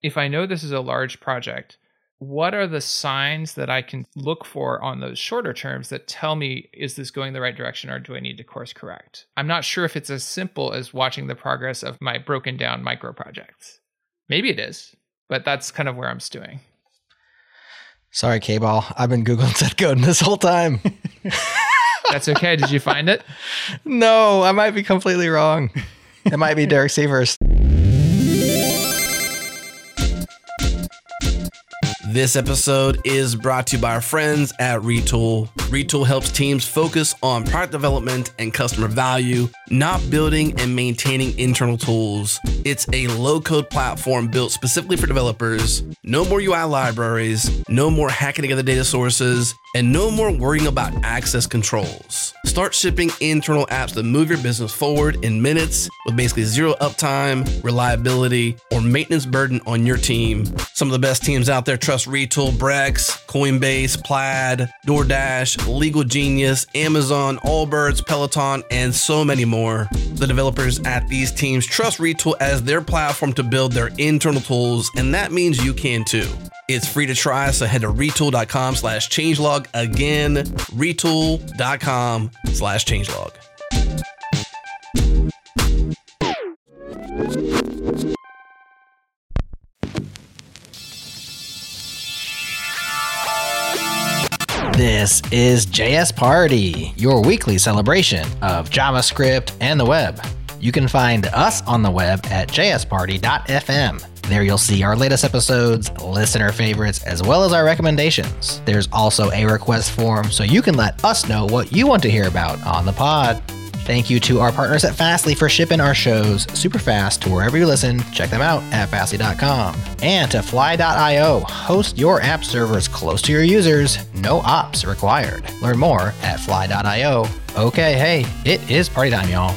if I know this is a large project, what are the signs that I can look for on those shorter terms that tell me, is this going the right direction or do I need to course correct? I'm not sure if it's as simple as watching the progress of my broken down micro projects. Maybe it is, but that's kind of where I'm stewing. Sorry, K-Ball. I've been Googling Seth Godin this whole time. That's okay. Did you find it? No, I might be completely wrong. It might be Derek Sivers. This episode is brought to you by our friends at Retool. Retool helps teams focus on product development and customer value, not building and maintaining internal tools. It's a low-code platform built specifically for developers. No more UI libraries, no more hacking together data sources, and no more worrying about access controls. Start shipping internal apps that move your business forward in minutes with basically zero uptime, reliability, or maintenance burden on your team. Some of the best teams out there trust Retool, Brex, Coinbase, Plaid, DoorDash, Legal Genius, Amazon, Allbirds, Peloton, and so many more. The developers at these teams trust Retool as their platform to build their internal tools, and that means you can too. It's free to try, so head to retool.com/changelog. Again, retool.com/changelog. This is JS Party, your weekly celebration of JavaScript and the web. You can find us on the web at jsparty.fm. There you'll see our latest episodes, listener favorites, as well as our recommendations. There's also a request form so you can let us know what you want to hear about on the pod. Thank you to our partners at Fastly for shipping our shows super fast to wherever you listen. Check them out at fastly.com. And to fly.io, host your app servers close to your users. No ops required. Learn more at fly.io. Okay, hey, it is party time, y'all.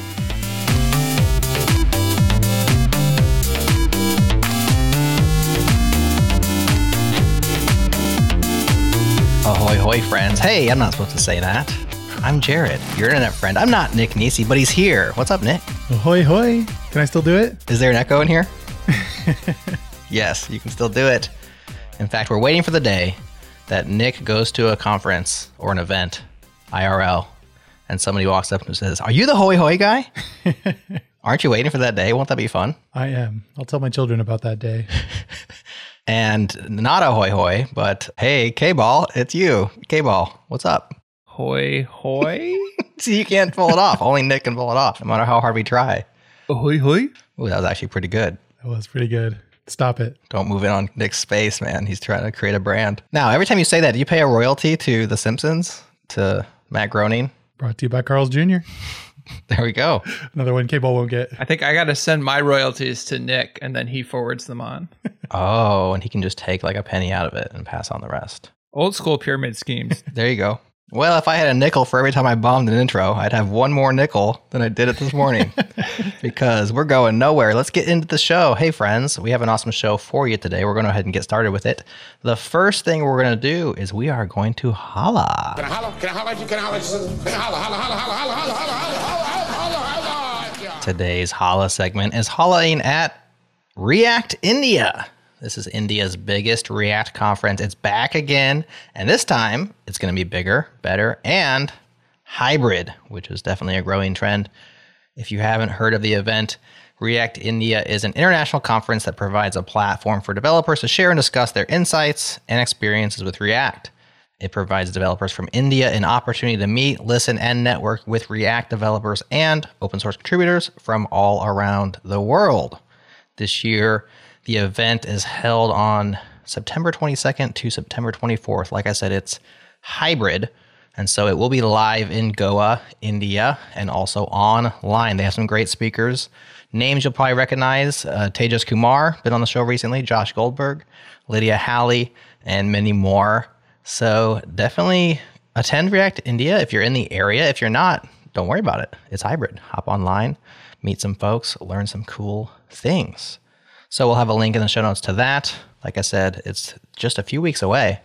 Ahoy, hoy, friends. Hey, I'm not supposed to say that. I'm Jared, your internet friend. I'm not Nick Nisi, but he's here. What's up, Nick? Ahoy, hoy. Can I still do it? Is there an echo in here? Yes, you can still do it. In fact, we're waiting for the day that Nick goes to a conference or an event, IRL, and somebody walks up and says, "Are you the hoy, hoy guy?" Aren't you waiting for that day? Won't that be fun? I am. I'll tell my children about that day. And not a hoy hoy, but hey, K-Ball, it's you. K-Ball, what's up? Hoy hoy? See, you can't pull it off. Only Nick can pull it off, no matter how hard we try. Hoy hoy? Ooh, that was actually pretty good. That was pretty good. Stop it. Don't move in on Nick's space, man. He's trying to create a brand. Now, every time you say that, do you pay a royalty to The Simpsons, to Matt Groening? Brought to you by Carl's Jr. There we go. Another one K-Ball won't get. I think I got to send my royalties to Nick, and then he forwards them on. Oh, and he can just take like a penny out of it and pass on the rest. Old school pyramid schemes. There you go. Well, if I had a nickel for every time I bombed an intro, I'd have one more nickel than I did it this morning because we're going nowhere. Let's get into the show. Hey, friends, we have an awesome show for you today. We're going to go ahead and get started with it. The first thing we're going to do is we are going to holla. Can I holla? Can I holla at you? Can I holla at you? Can I holla, holla, holla, holla, holla, holla, holla, holla, holla, holla. Today's holla segment is hollaing at React India. This is India's biggest React conference. It's back again, and this time it's going to be bigger, better, and hybrid, which is definitely a growing trend. If you haven't heard of the event, React India is an international conference that provides a platform for developers to share and discuss their insights and experiences with React. It provides developers from India an opportunity to meet, listen, and network with React developers and open source contributors from all around the world. This year, the event is held on September 22nd to September 24th. Like I said, it's hybrid, and so it will be live in Goa, India, and also online. They have some great speakers. Names you'll probably recognize, Tejas Kumar, been on the show recently, Josh Goldberg, Lydia Halley, and many more. So definitely attend React India if you're in the area. If you're not, don't worry about it. It's hybrid. Hop online, meet some folks, learn some cool things. So we'll have a link in the show notes to that. Like I said, it's just a few weeks away.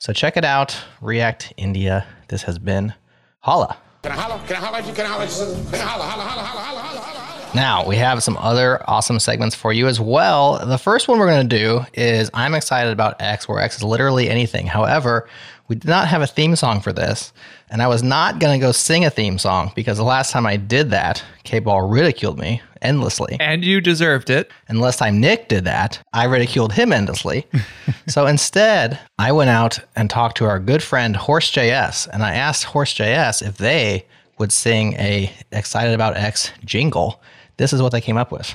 So check it out, React India. This has been Holla. Can I holla? Can I holla at you? Can I holla at you? Can I holla, holla, holla, holla, holla, holla, holla, holla? Now, we have some other awesome segments for you as well. The first one we're going to do is I'm excited about X, where X is literally anything. However, we did not have a theme song for this, and I was not going to go sing a theme song because the last time I did that, K-Ball ridiculed me endlessly. And you deserved it. And last time Nick did that, I ridiculed him endlessly. So instead, I went out and talked to our good friend HorseJS, and I asked HorseJS if they would sing a Excited About X jingle. This is what they came up with.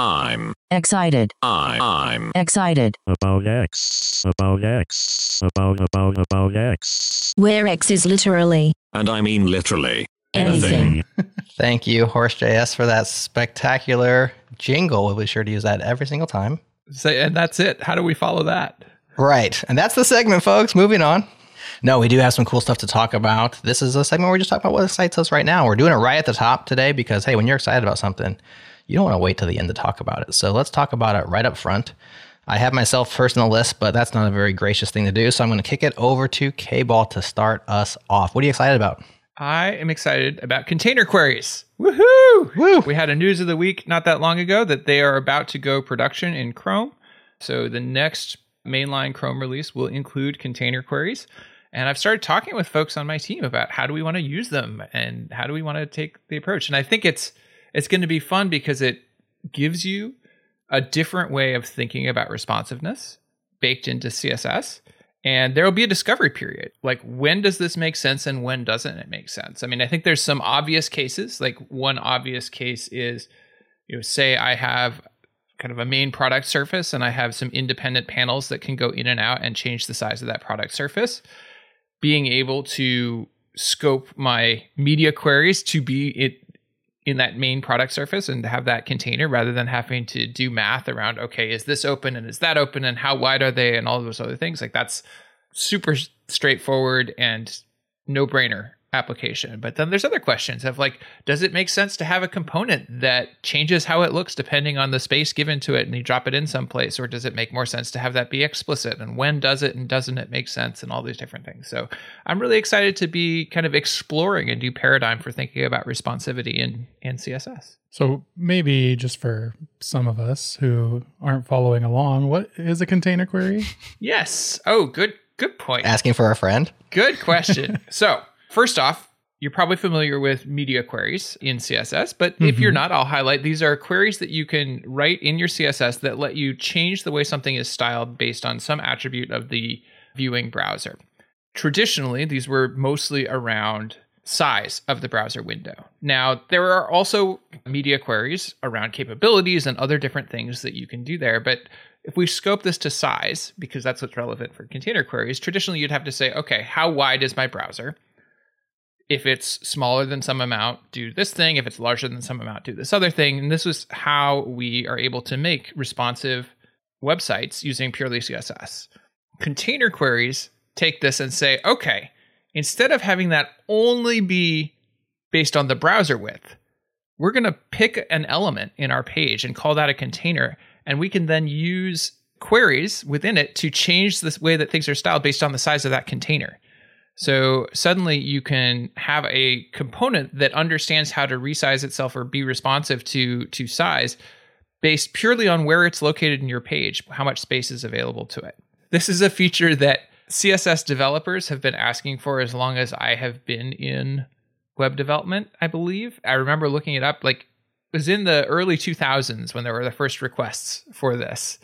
I'm excited. I'm excited about X. About X. About X. Where X is literally. And I mean literally. Anything. Thank you, HorseJS, for that spectacular jingle. We'll be sure to use that every single time. So, and that's it. How do we follow that? Right. And that's the segment, folks. Moving on. No, we do have some cool stuff to talk about. This is a segment where we just talk about what excites us right now. We're doing it right at the top today because, hey, when you're excited about something, you don't want to wait till the end to talk about it. So let's talk about it right up front. I have myself first on the list, but that's not a very gracious thing to do. So I'm going to kick it over to K-Ball to start us off. What are you excited about? I am excited about container queries. Woohoo! Woo! We had a news of the week not that long ago that they are about to go production in Chrome. So the next mainline Chrome release will include container queries. And I've started talking with folks on my team about how do we want to use them and how do we want to take the approach. And I think it's going to be fun because it gives you a different way of thinking about responsiveness baked into CSS. And there will be a discovery period. Like, when does this make sense and when doesn't it make sense? I mean, I think there's some obvious cases. Like, one obvious case is, you know, say I have kind of a main product surface and I have some independent panels that can go in and out and change the size of that product surface. Being able to scope my media queries to be it in that main product surface and have that container rather than having to do math around, okay, is this open and is that open and how wide are they and all those other things. Like, that's super straightforward and no-brainer application. But then there's other questions of, like, does it make sense to have a component that changes how it looks depending on the space given to it and you drop it in someplace, or does it make more sense to have that be explicit, and when does it and doesn't it make sense, and all these different things. So I'm really excited to be kind of exploring a new paradigm for thinking about responsivity in CSS. So maybe just for some of us who aren't following along, what is a container query? Yes. Oh, good point. Asking for a friend. Good question. So first off, you're probably familiar with media queries in CSS, but if you're not, I'll highlight these are queries that you can write in your CSS that let you change the way something is styled based on some attribute of the viewing browser. Traditionally, these were mostly around size of the browser window. Now, there are also media queries around capabilities and other different things that you can do there, but if we scope this to size, because that's what's relevant for container queries, traditionally you'd have to say, okay, how wide is my browser? If it's smaller than some amount, do this thing. If it's larger than some amount, do this other thing. And this was how we are able to make responsive websites using purely CSS. Container queries take this and say, okay, instead of having that only be based on the browser width, we're going to pick an element in our page and call that a container. And we can then use queries within it to change the way that things are styled based on the size of that container. So suddenly you can have a component that understands how to resize itself or be responsive to size based purely on where it's located in your page, how much space is available to it. This is a feature that CSS developers have been asking for as long as I have been in web development, I believe. I remember looking it up, like, it was in the early 2000s when there were the first requests for this.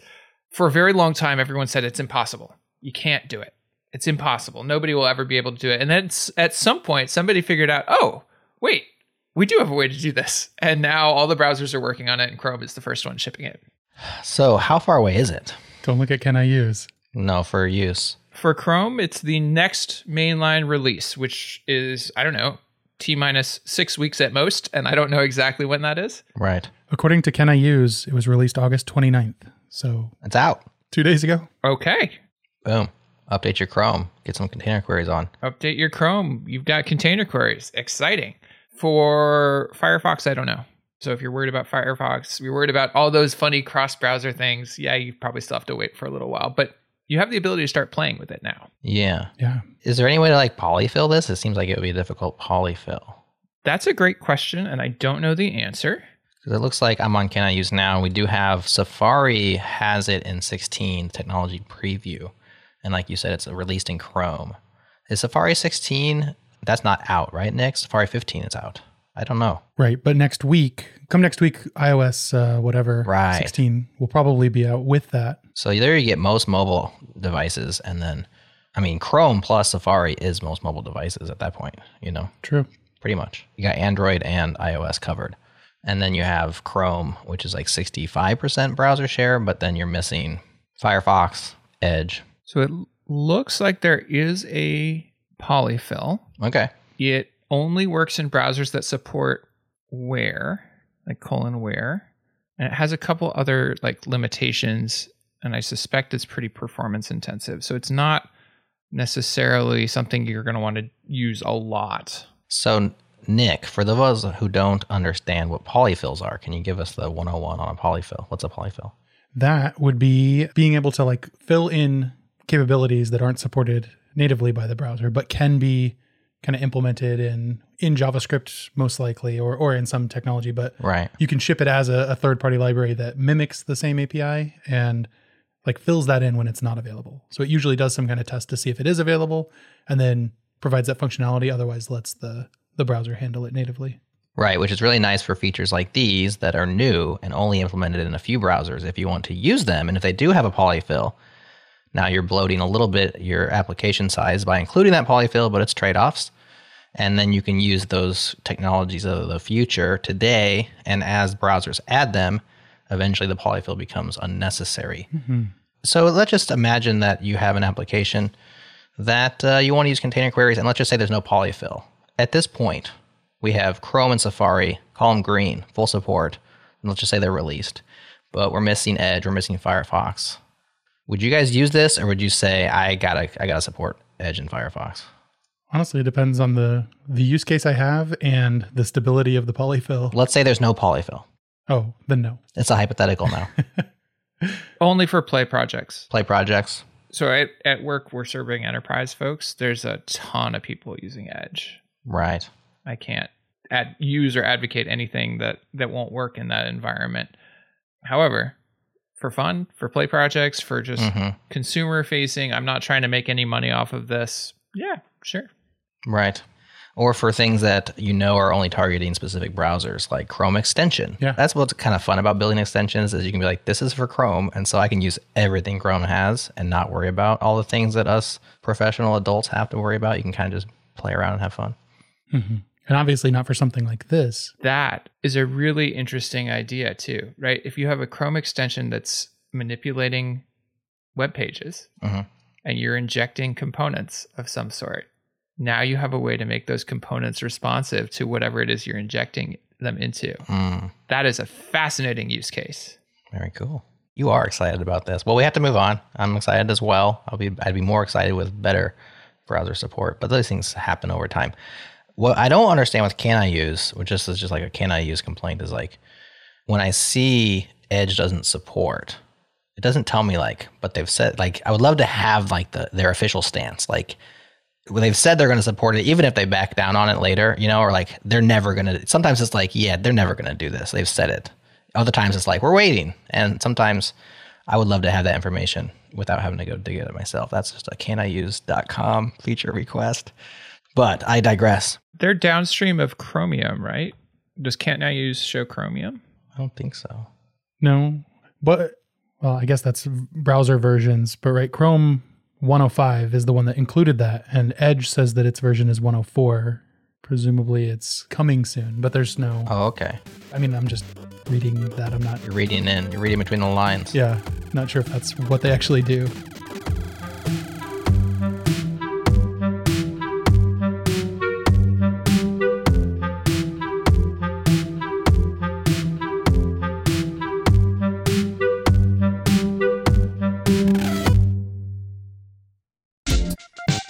For a very long time, everyone said it's impossible. You can't do it. It's impossible. Nobody will ever be able to do it. And then at some point, somebody figured out, oh, wait, we do have a way to do this. And now all the browsers are working on it, and Chrome is the first one shipping it. So how far away is it? Don't look at Can I Use. No, for use. For Chrome, it's the next mainline release, which is, I don't know, T-minus 6 weeks at most. And I don't know exactly when that is. Right. According to Can I Use, it was released August 29th. So it's out. 2 days ago. Okay. Boom. Update your Chrome. Get some container queries on. Update your Chrome. You've got container queries. Exciting. For Firefox, I don't know. So if you're worried about Firefox, you're worried about all those funny cross-browser things, yeah, you probably still have to wait for a little while. But you have the ability to start playing with it now. Yeah. Yeah. Is there any way to, like, polyfill this? It seems like it would be a difficult polyfill. That's a great question, and I don't know the answer. Because it looks like I'm on Can I Use now. We do have Safari has it in 16 technology preview. And like you said, it's released in Chrome. Is Safari 16, that's not out, right, Nick? Safari 15 is out. I don't know. Right. But next week, come next week, iOS whatever, right. 16 will probably be out with that. So there you get most mobile devices. And then, I mean, Chrome plus Safari is most mobile devices at that point, you know? True. Pretty much. You got Android and iOS covered. And then you have Chrome, which is like 65% browser share, but then you're missing Firefox, Edge. So it looks like there is a polyfill. Okay. It only works in browsers that support where, like :where. And it has a couple other like limitations, and I suspect it's pretty performance intensive. So it's not necessarily something you're going to want to use a lot. So Nick, for those who don't understand what polyfills are, can you give us the 101 on a polyfill? What's a polyfill? That would be being able to like fill in capabilities that aren't supported natively by the browser, but can be kind of implemented in JavaScript most likely, or in some technology. But right. You can ship it as a third-party library that mimics the same API and like fills that in when it's not available. So it usually does some kind of test to see if it is available and then provides that functionality, otherwise lets the browser handle it natively. Right, which is really nice for features like these that are new and only implemented in a few browsers if you want to use them. And if they do have a polyfill, now you're bloating a little bit your application size by including that polyfill, but it's trade-offs. And then you can use those technologies of the future today. And as browsers add them, eventually the polyfill becomes unnecessary. Mm-hmm. So let's just imagine that you have an application that you want to use container queries, and let's just say there's no polyfill. At this point, we have Chrome and Safari, column green, full support. And let's just say they're released. But we're missing Edge, we're missing Firefox. Would you guys use this, or would you say, I gotta support Edge and Firefox? Honestly, it depends on the use case I have and the stability of the polyfill. Let's say there's no polyfill. Oh, then no. It's a hypothetical now. Only for Play projects. Play projects. So at work, we're serving enterprise folks. There's a ton of people using Edge. Right. I can't use or advocate anything that won't work in that environment. However, for fun, for Play projects, for just consumer facing, I'm not trying to make any money off of this. Yeah, sure. Right. Or for things that you know are only targeting specific browsers, like Chrome extension. Yeah. That's what's kind of fun about building extensions is you can be like, this is for Chrome, and so I can use everything Chrome has and not worry about all the things that us professional adults have to worry about. You can kind of just play around and have fun. Mm-hmm. And obviously not for something like this. That is a really interesting idea too, right? If you have a Chrome extension that's manipulating web pages and you're injecting components of some sort, now you have a way to make those components responsive to whatever it is you're injecting them into. Mm. That is a fascinating use case. Very cool. You are excited about this. Well, we have to move on. I'm excited as well. I'd be more excited with better browser support, but those things happen over time. What I don't understand with Can I Use, which is just like a Can I Use complaint, is like when I see Edge doesn't support, it doesn't tell me like, but they've said like, I would love to have like their official stance. Like, well, they've said they're going to support it, even if they back down on it later, you know, or like they're never going to. Sometimes it's like, yeah, they're never going to do this. They've said it. Other times it's like, we're waiting. And sometimes I would love to have that information without having to go dig it myself. That's just a caniuse.com feature request. But I digress. They're downstream of Chromium, right? Does Can I Use show Chromium? I don't think so. No, but well, I guess that's browser versions. But right, Chrome 105 is the one that included that, and Edge says that its version is 104. Presumably it's coming soon, but there's no... Oh, okay. I mean, I'm just reading that. I'm not... You're reading between the lines. Yeah, not sure if that's what they actually do.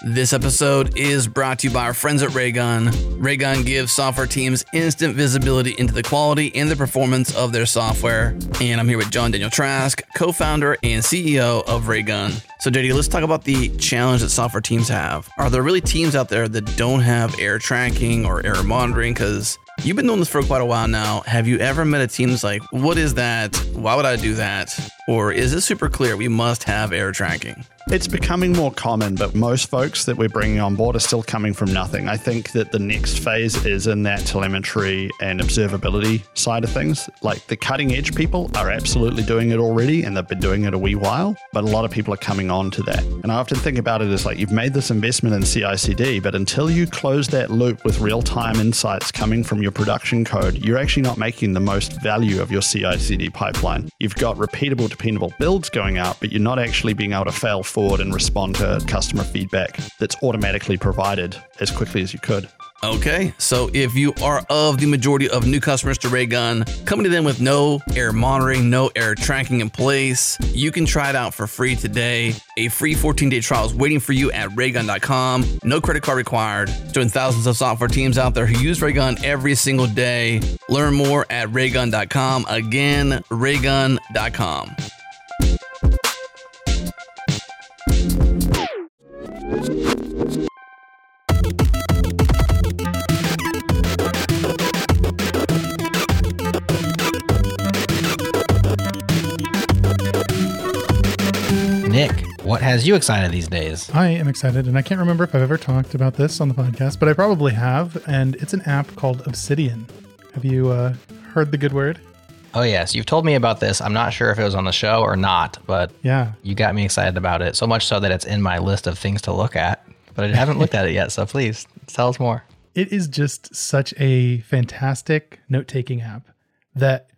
This episode is brought to you by our friends at Raygun. Raygun gives software teams instant visibility into the quality and the performance of their software. And I'm here with John Daniel Trask, co-founder and CEO of Raygun. So J.D., let's talk about the challenge that software teams have. Are there really teams out there that don't have error tracking or error monitoring? Because you've been doing this for quite a while now. Have you ever met a team that's like, what is that? Why would I do that? Or is it super clear we must have error tracking? It's becoming more common, but most folks that we're bringing on board are still coming from nothing. I think that the next phase is in that telemetry and observability side of things. Like the cutting edge people are absolutely doing it already, and they've been doing it a wee while, but a lot of people are coming on to that. And I often think about it as like, you've made this investment in CI/CD, but until you close that loop with real-time insights coming from your production code, you're actually not making the most value of your CI/CD pipeline. You've got repeatable, dependable builds going out, but you're not actually being able to fail forward and respond to customer feedback that's automatically provided as quickly as you could. Okay, so if you are of the majority of new customers to Raygun, coming to them with no error monitoring, no error tracking in place, you can try it out for free today. A free 14-day trial is waiting for you at Raygun.com. No credit card required. Join thousands of software teams out there who use Raygun every single day. Learn more at Raygun.com. Again, Raygun.com. Nick, what has you excited these days? I am excited, and I can't remember if I've ever talked about this on the podcast, but I probably have, and it's an app called Obsidian. Have you heard the good word? Oh, yes. You've told me about this. I'm not sure if it was on the show or not, but yeah, you got me excited about it, so much so that it's in my list of things to look at, but I haven't looked at it yet, so please tell us more. It is just such a fantastic note-taking app that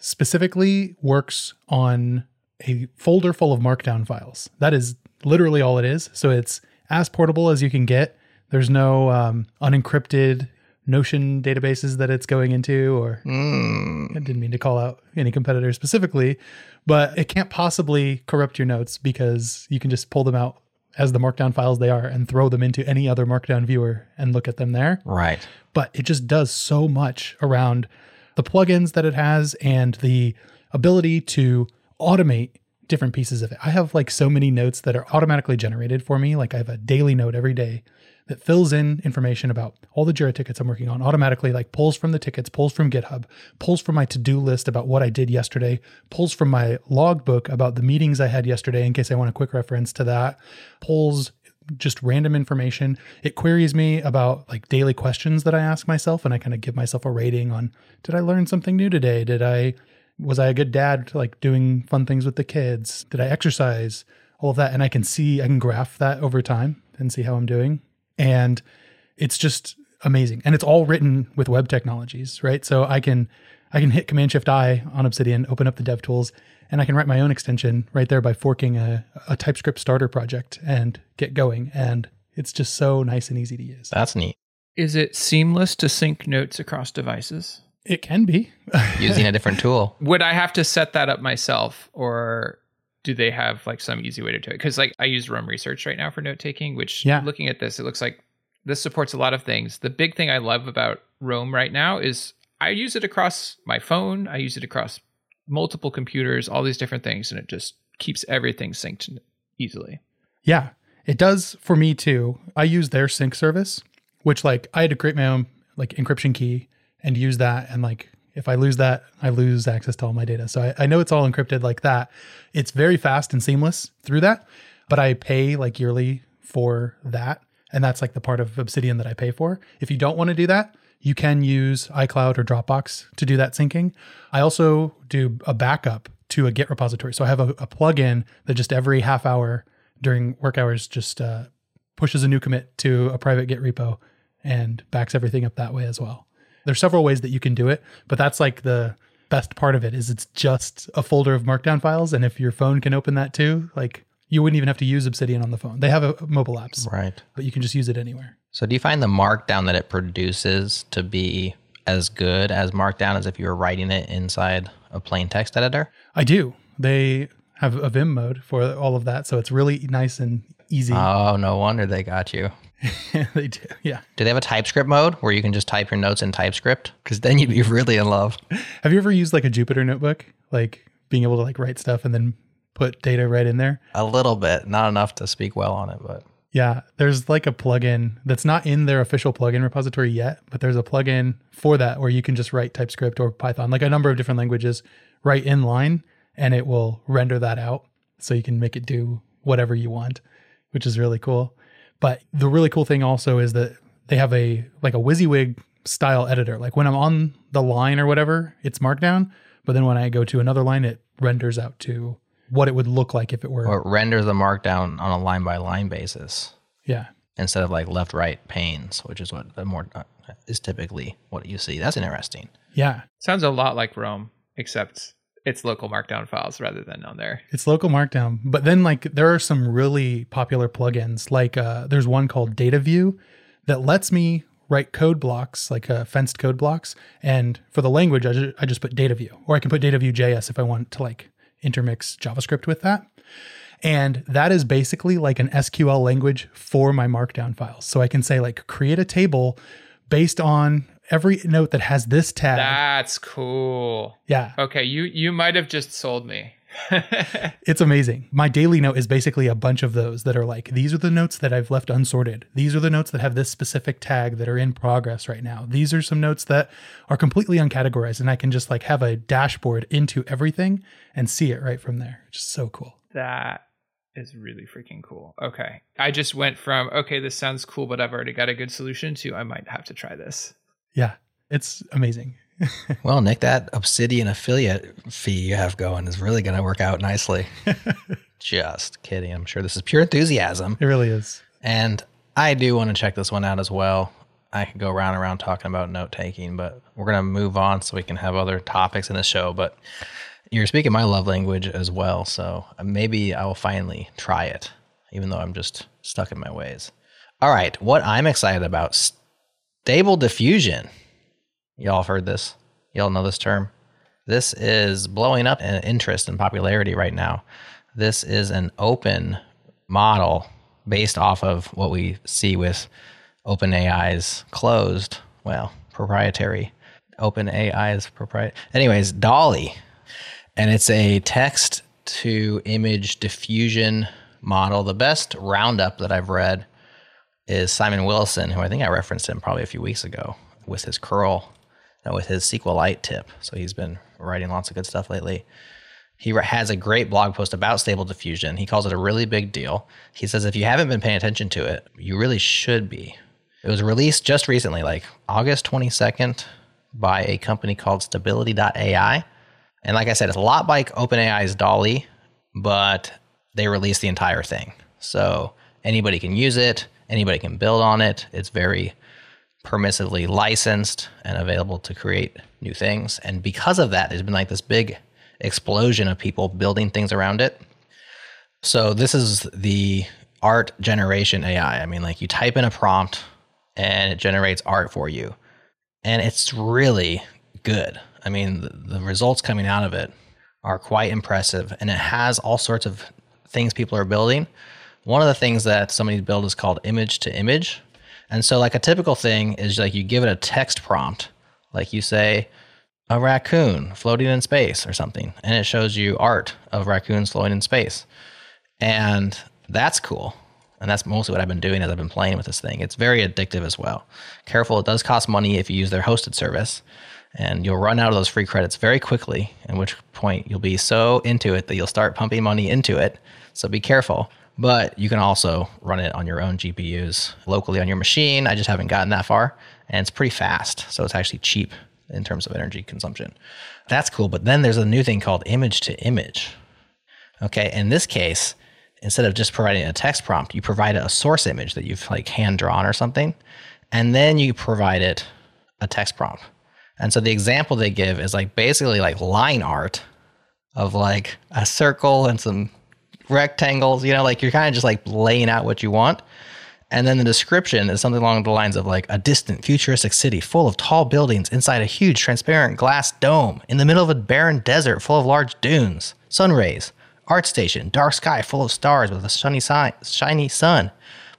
specifically works on a folder full of markdown files. That is literally all it is. So it's as portable as you can get. There's no unencrypted Notion databases that it's going into, or I didn't mean to call out any competitor specifically, but it can't possibly corrupt your notes because you can just pull them out as the markdown files they are and throw them into any other markdown viewer and look at them there. Right. But it just does so much around the plugins that it has and the ability to automate different pieces of it. I have like so many notes that are automatically generated for me. Like I have a daily note every day that fills in information about all the Jira tickets I'm working on, automatically like pulls from the tickets, pulls from GitHub, pulls from my to-do list about what I did yesterday, pulls from my logbook about the meetings I had yesterday in case I want a quick reference to that, pulls just random information. It queries me about like daily questions that I ask myself, and I kind of give myself a rating on, did I learn something new today? Was I a good dad, like doing fun things with the kids? Did I exercise? All of that. And I can graph that over time and see how I'm doing. And it's just amazing. And it's all written with web technologies, right? So I can hit Command-Shift-I on Obsidian, open up the dev tools, and I can write my own extension right there by forking a TypeScript starter project and get going. And it's just so nice and easy to use. That's neat. Is it seamless to sync notes across devices? It can be. Using a different tool. Would I have to set that up myself, or do they have like some easy way to do it? Because like I use Roam Research right now for note taking, which looking at this, it looks like this supports a lot of things. The big thing I love about Roam right now is I use it across my phone. I use it across multiple computers, all these different things. And it just keeps everything synced easily. Yeah, it does for me too. I use their sync service, which like I had to create my own like encryption key and use that. And like, if I lose that, I lose access to all my data. So I know it's all encrypted like that. It's very fast and seamless through that, but I pay like yearly for that. And that's like the part of Obsidian that I pay for. If you don't want to do that, you can use iCloud or Dropbox to do that syncing. I also do a backup to a Git repository. So I have a plugin that just every half hour during work hours just pushes a new commit to a private Git repo and backs everything up that way as well. There's several ways that you can do it, but that's like the best part of it is it's just a folder of markdown files. And if your phone can open that too, like you wouldn't even have to use Obsidian on the phone. They have mobile apps, right? But you can just use it anywhere. So do you find the markdown that it produces to be as good as markdown as if you were writing it inside a plain text editor? I do. They have a Vim mode for all of that. So it's really nice and easy. Oh, no wonder they got you. They do, yeah. Do they have a TypeScript mode where you can just type your notes in TypeScript? Because then you'd be really in love. Have you ever used like a Jupyter notebook? Like being able to like write stuff and then put data right in there? A little bit, not enough to speak well on it, but. Yeah, there's like a plugin that's not in their official plugin repository yet, but there's a plugin for that where you can just write TypeScript or Python, like a number of different languages, right in line, and it will render that out so you can make it do whatever you want, which is really cool. But the really cool thing also is that they have a WYSIWYG style editor. Like when I'm on the line or whatever, it's markdown, but then when I go to another line, it renders out to what it would look like if it were. Or it renders the markdown on a line-by-line basis. Yeah. Instead of like left-right panes, which is what the more is typically what you see. That's interesting. Yeah. Sounds a lot like Chrome, except it's local markdown files rather than on there. It's local markdown. But then like there are some really popular plugins. Like there's one called Dataview that lets me write code blocks, like fenced code blocks. And for the language, I just put Dataview. Or I can put Dataview.js if I want to like intermix JavaScript with that. And that is basically like an SQL language for my markdown files. So I can say like create a table based on every note that has this tag. That's cool. Yeah. Okay. You might have just sold me. It's amazing. My daily note is basically a bunch of those that are like, these are the notes that I've left unsorted. These are the notes that have this specific tag that are in progress right now. These are some notes that are completely uncategorized, and I can just like have a dashboard into everything and see it right from there. Which is so cool. That is really freaking cool. Okay. I just went from, okay, this sounds cool, but I've already got a good solution to, I might have to try this. Yeah. It's amazing. Well, Nick, that Obsidian affiliate fee you have going is really going to work out nicely. Just kidding. I'm sure this is pure enthusiasm. It really is. And I do want to check this one out as well. I could go round and round talking about note-taking, but we're going to move on so we can have other topics in the show. But you're speaking my love language as well, so maybe I will finally try it, even though I'm just stuck in my ways. All right, what I'm excited about, Stable Diffusion. Y'all have heard this. Y'all know this term. This is blowing up in interest and popularity right now. This is an open model based off of what we see with OpenAI's closed, well, proprietary. OpenAI's proprietary. Anyways, DALL-E. And it's a text-to-image diffusion model. The best roundup that I've read is Simon Wilson, who I think I referenced him probably a few weeks ago with his curl. Now with his SQLite tip. So he's been writing lots of good stuff lately. He has a great blog post about Stable Diffusion. He calls it a really big deal. He says, if you haven't been paying attention to it, you really should be. It was released just recently, like August 22nd by a company called Stability.ai. And like I said, it's a lot like OpenAI's DALL-E, but they released the entire thing. So anybody can use it. Anybody can build on it. It's very permissively licensed and available to create new things. And because of that, there's been like this big explosion of people building things around it. So this is the art generation AI. I mean, like you type in a prompt and it generates art for you. And it's really good. I mean, the results coming out of it are quite impressive. And it has all sorts of things people are building. One of the things that somebody built is called image to image. And so like a typical thing is like you give it a text prompt, like you say a raccoon floating in space or something, and it shows you art of raccoons floating in space. And that's cool. And that's mostly what I've been doing as I've been playing with this thing. It's very addictive as well. Careful, it does cost money if you use their hosted service, and you'll run out of those free credits very quickly, at which point you'll be so into it that you'll start pumping money into it. So be careful. But you can also run it on your own GPUs locally on your machine. I just haven't gotten that far. And it's pretty fast. So it's actually cheap in terms of energy consumption. That's cool. But then there's a new thing called image to image. Okay. In this case, instead of just providing a text prompt, you provide a source image that you've like hand drawn or something. And then you provide it a text prompt. And so the example they give is like basically like line art of like a circle and some rectangles, you know, like you're kind of just like laying out what you want. And then the description is something along the lines of like a distant futuristic city full of tall buildings inside a huge transparent glass dome in the middle of a barren desert full of large dunes, sun rays, art station, dark sky full of stars with a shiny sun,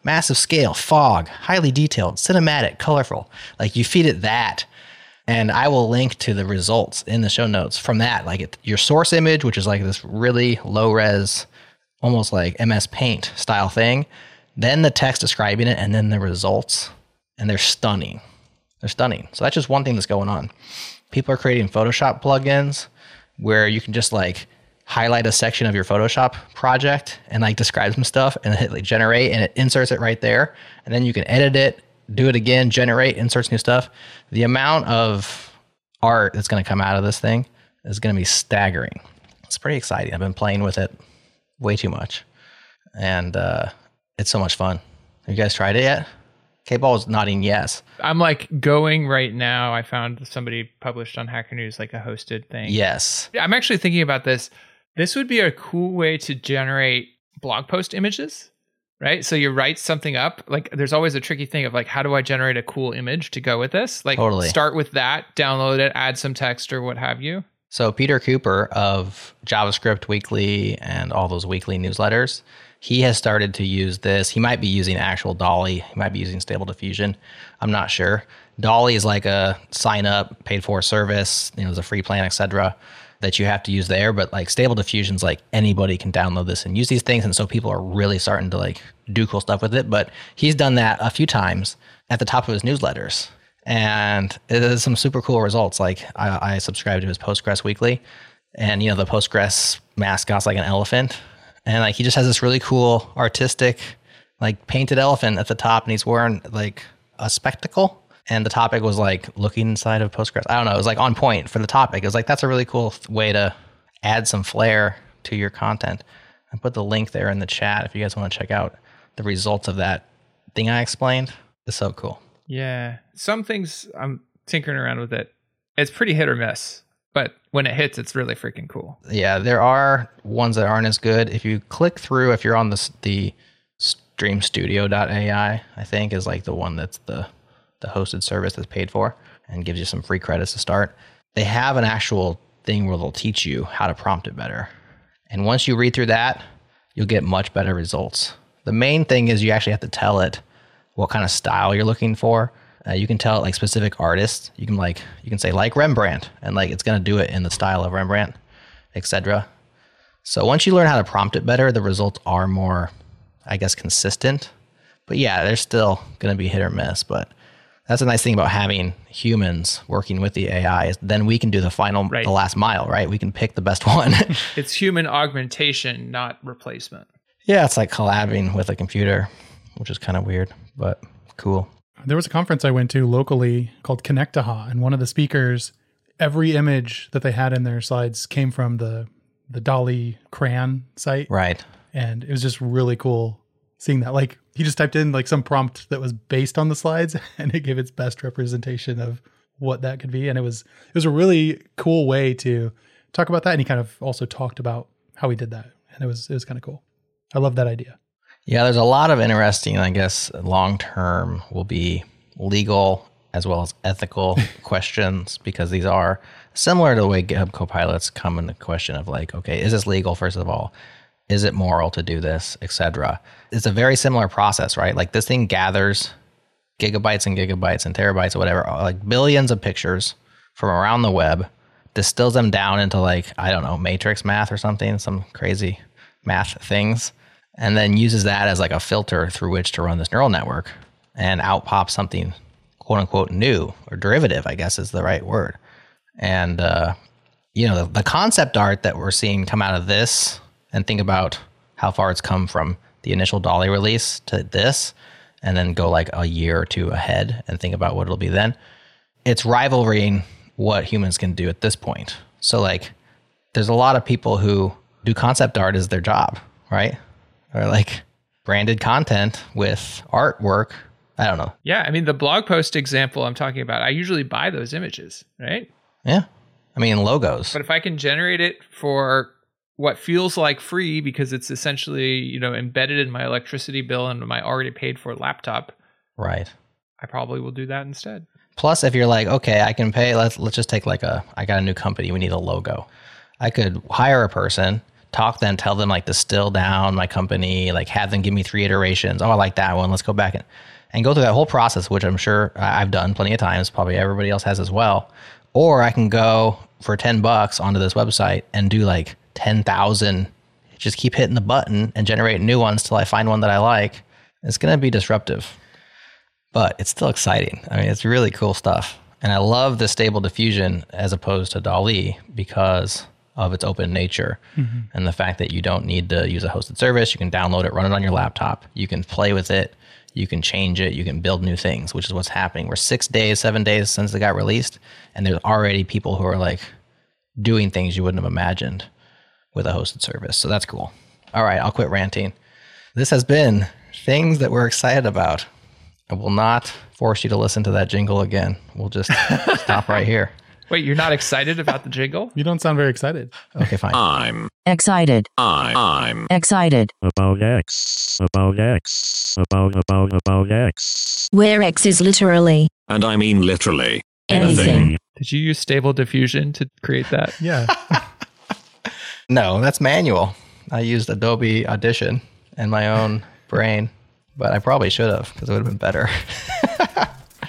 massive scale, fog, highly detailed, cinematic, colorful. Like you feed it that And I will link to the results in the show notes from that, like your source image, which is like this really low res, almost like MS Paint style thing, then the text describing it, and then the results. And they're stunning. They're stunning. So that's just one thing that's going on. People are creating Photoshop plugins where you can just like highlight a section of your Photoshop project and like describe some stuff and hit like generate, and it inserts it right there. And then you can edit it, do it again, generate, inserts new stuff. The amount of art that's going to come out of this thing is going to be staggering. It's pretty exciting. I've been playing with it way too much. And it's so much fun. Have you guys tried it yet? K-Ball is nodding yes. I'm like going right now. I found somebody published on Hacker News, like a hosted thing. Yes. I'm actually thinking about this. This would be a cool way to generate blog post images, right? So you write something up. Like there's always a tricky thing of like, how do I generate a cool image to go with this? Like totally. Start with that, download it, add some text or what have you. So Peter Cooper of JavaScript Weekly and all those weekly newsletters, he has started to use this. He might be using actual DALL-E. He might be using Stable Diffusion. I'm not sure. DALL-E is like a sign up, paid for service. You know, there's a free plan, etc., that you have to use there. But like Stable Diffusion's like anybody can download this and use these things. And so people are really starting to like do cool stuff with it. But he's done that a few times at the top of his newsletters. And it is some super cool results. Like I subscribe to his Postgres Weekly, and you know the Postgres mascot's like an elephant, and like he just has this really cool artistic, like painted elephant at the top, and he's wearing like a spectacle. And the topic was like looking inside of Postgres. I don't know. It was like on point for the topic. It was like that's a really cool way to add some flair to your content. I put the link there in the chat if you guys want to check out the results of that thing I explained. It's so cool. Yeah. Some things I'm tinkering around with it. It's pretty hit or miss, but when it hits, it's really freaking cool. Yeah. There are ones that aren't as good. If you click through, if you're on the streamstudio.ai, I think is like the one that's the hosted service that's paid for and gives you some free credits to start. They have an actual thing where they'll teach you how to prompt it better. And once you read through that, you'll get much better results. The main thing is you actually have to tell it what kind of style you're looking for. You can tell it like specific artists. You can say like Rembrandt, and like it's going to do it in the style of Rembrandt, etc. So once you learn how to prompt it better, the results are more, I guess, consistent. But yeah, they're still going to be hit or miss. But that's a nice thing about having humans working with the AI, is then we can do the final, right, the last mile, right? We can pick the best one. It's human augmentation, not replacement. Yeah, it's like collabing with a computer, which is kind of weird, but cool. There was a conference I went to locally called Connectaha, and one of the speakers, every image that they had in their slides came from the DALL-E crayon site. Right. And it was just really cool seeing that. Like he just typed in like some prompt that was based on the slides, and it gave its best representation of what that could be. And it was a really cool way to talk about that. And he kind of also talked about how he did that. And it was kind of cool. I love that idea. Yeah, there's a lot of interesting, I guess, long-term will be legal as well as ethical questions, because these are similar to the way GitHub Copilots come in the question of like, okay, is this legal, first of all? Is it moral to do this, etc.? It's a very similar process, right? Like this thing gathers gigabytes and gigabytes and terabytes or whatever, like billions of pictures from around the web, distills them down into like, I don't know, matrix math or something, some crazy math things, and then uses that as like a filter through which to run this neural network, and out pops something quote unquote new or derivative, I guess is the right word. And, you know, the concept art that we're seeing come out of this, and think about how far it's come from the initial DALL-E release to this, and then go like a year or two ahead and think about what it'll be then. It's rivaling what humans can do at this point. So like, there's a lot of people who do concept art as their job, right? Or like branded content with artwork. I don't know. Yeah. I mean, the blog post example I'm talking about, I usually buy those images, right? Yeah. I mean, logos. But if I can generate it for what feels like free, because it's essentially, you know, embedded in my electricity bill and my already paid for laptop. Right. I probably will do that instead. Plus, if you're like, okay, I can pay, let's just take like I got a new company. We need a logo. I could hire a person, talk then tell them like distill down my company, like have them give me 3 iterations. Oh, I like that one. Let's go back. And and go through that whole process, which I'm sure I've done plenty of times, probably everybody else has as well. Or I can go for $10 onto this website and do like 10,000, just keep hitting the button and generate new ones till I find one that I like. It's going to be disruptive, but it's still exciting. I mean, it's really cool stuff. And I love the Stable Diffusion as opposed to DALL-E because of its open nature and the fact that you don't need to use a hosted service. You can download it, run it on your laptop. You can play with it. You can change it. You can build new things, which is what's happening. We're 6 days, 7 days since it got released, and there's already people who are like doing things you wouldn't have imagined with a hosted service. So that's cool. All right, I'll quit ranting. This has been Things That We're Excited About. I will not force you to listen to that jingle again. We'll just stop right here. Wait, you're not excited about the jingle? You don't sound very excited. Okay, fine. I'm excited. I'm excited. About X. About X. About X. Where X is literally. And I mean literally. Anything. Did you use Stable Diffusion to create that? Yeah. No, that's manual. I used Adobe Audition and my own brain, but I probably should have because it would have been better.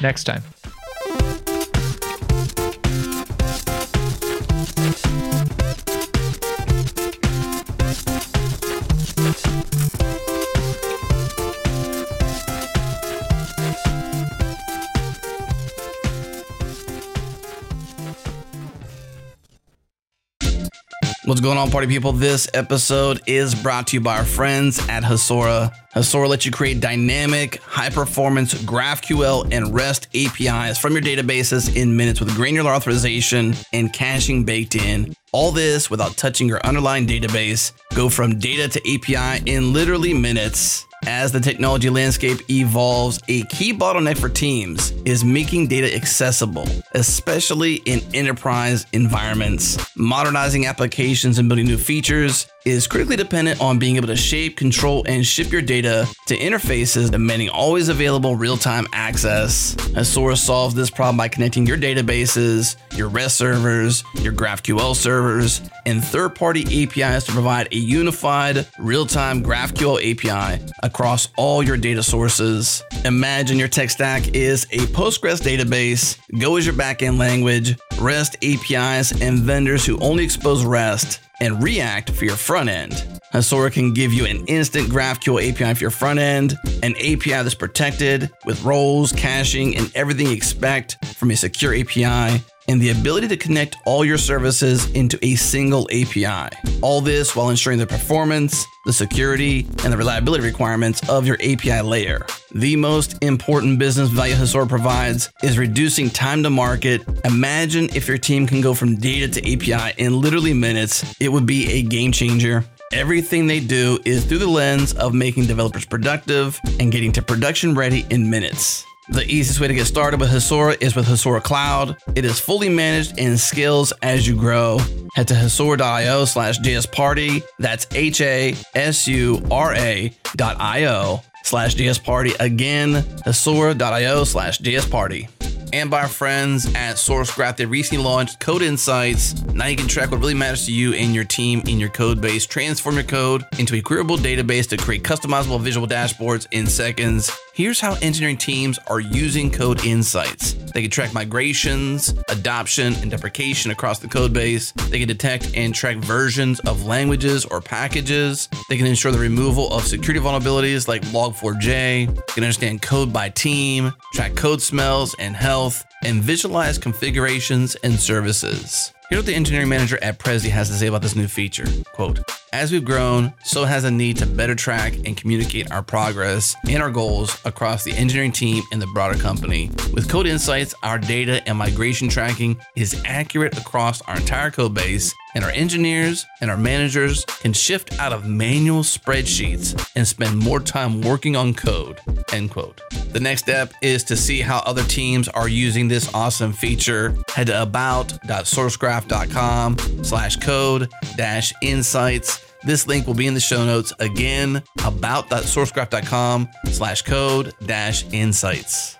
Next time. What's going on, party people? This episode is brought to you by our friends at Hasora. Hasora lets you create dynamic, high-performance GraphQL and REST APIs from your databases in minutes with granular authorization and caching baked in. All this without touching your underlying database. Go from data to API in literally minutes. As the technology landscape evolves, a key bottleneck for teams is making data accessible, especially in enterprise environments. Modernizing applications and building new features is critically dependent on being able to shape, control, and ship your data to interfaces demanding always available real-time access. Hasora solves this problem by connecting your databases, your REST servers, your GraphQL servers, and third-party APIs to provide a unified, real-time GraphQL API across all your data sources. Imagine your tech stack is a Postgres database, Go as your backend language, REST APIs, and vendors who only expose REST and React for your front end. Hasora can give you an instant GraphQL API for your front end, an API that's protected with roles, caching, and everything you expect from a secure API, and the ability to connect all your services into a single API. All this while ensuring the performance, the security, and the reliability requirements of your API layer. The most important business value Hasora provides is reducing time to market. Imagine if your team can go from data to API in literally minutes. It would be a game changer. Everything they do is through the lens of making developers productive and getting to production ready in minutes. The easiest way to get started with Hasora is with Hasora Cloud. It is fully managed and scales as you grow. Head to hasora.io/jsparty. That's HASURA.io/jsparty. Again, hasora.io/jsparty. And by our friends at SourceGraph, they recently launched Code Insights. Now you can track what really matters to you and your team in your code base. Transform your code into a queryable database to create customizable visual dashboards in seconds. Here's how engineering teams are using Code Insights. They can track migrations, adoption, and deprecation across the code base. They can detect and track versions of languages or packages. They can ensure the removal of security vulnerabilities like log4j. They can understand code by team, track code smells and health, and visualize configurations and services. Here's what the engineering manager at Prezi has to say about this new feature. Quote, "As we've grown, so has a need to better track and communicate our progress and our goals across the engineering team and the broader company. With Code Insights, our data and migration tracking is accurate across our entire code base, and our engineers and our managers can shift out of manual spreadsheets and spend more time working on code," end quote. The next step is to see how other teams are using this awesome feature. Head to about.sourcegraph.com/code-insights. This link will be in the show notes. Again, about.sourcegraph.com/code-insights.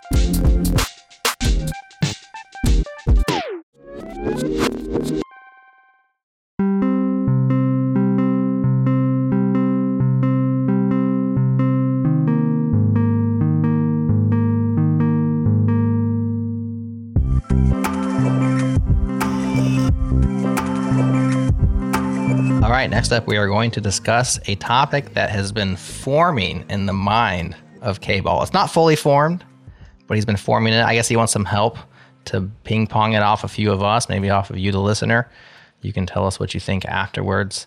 right, next up, we are going to discuss a topic that has been forming in the mind of K-Ball. It's not fully formed, but he's been forming it. I guess he wants some help to ping pong it off a few of us, maybe off of you, the listener. You can tell us what you think afterwards,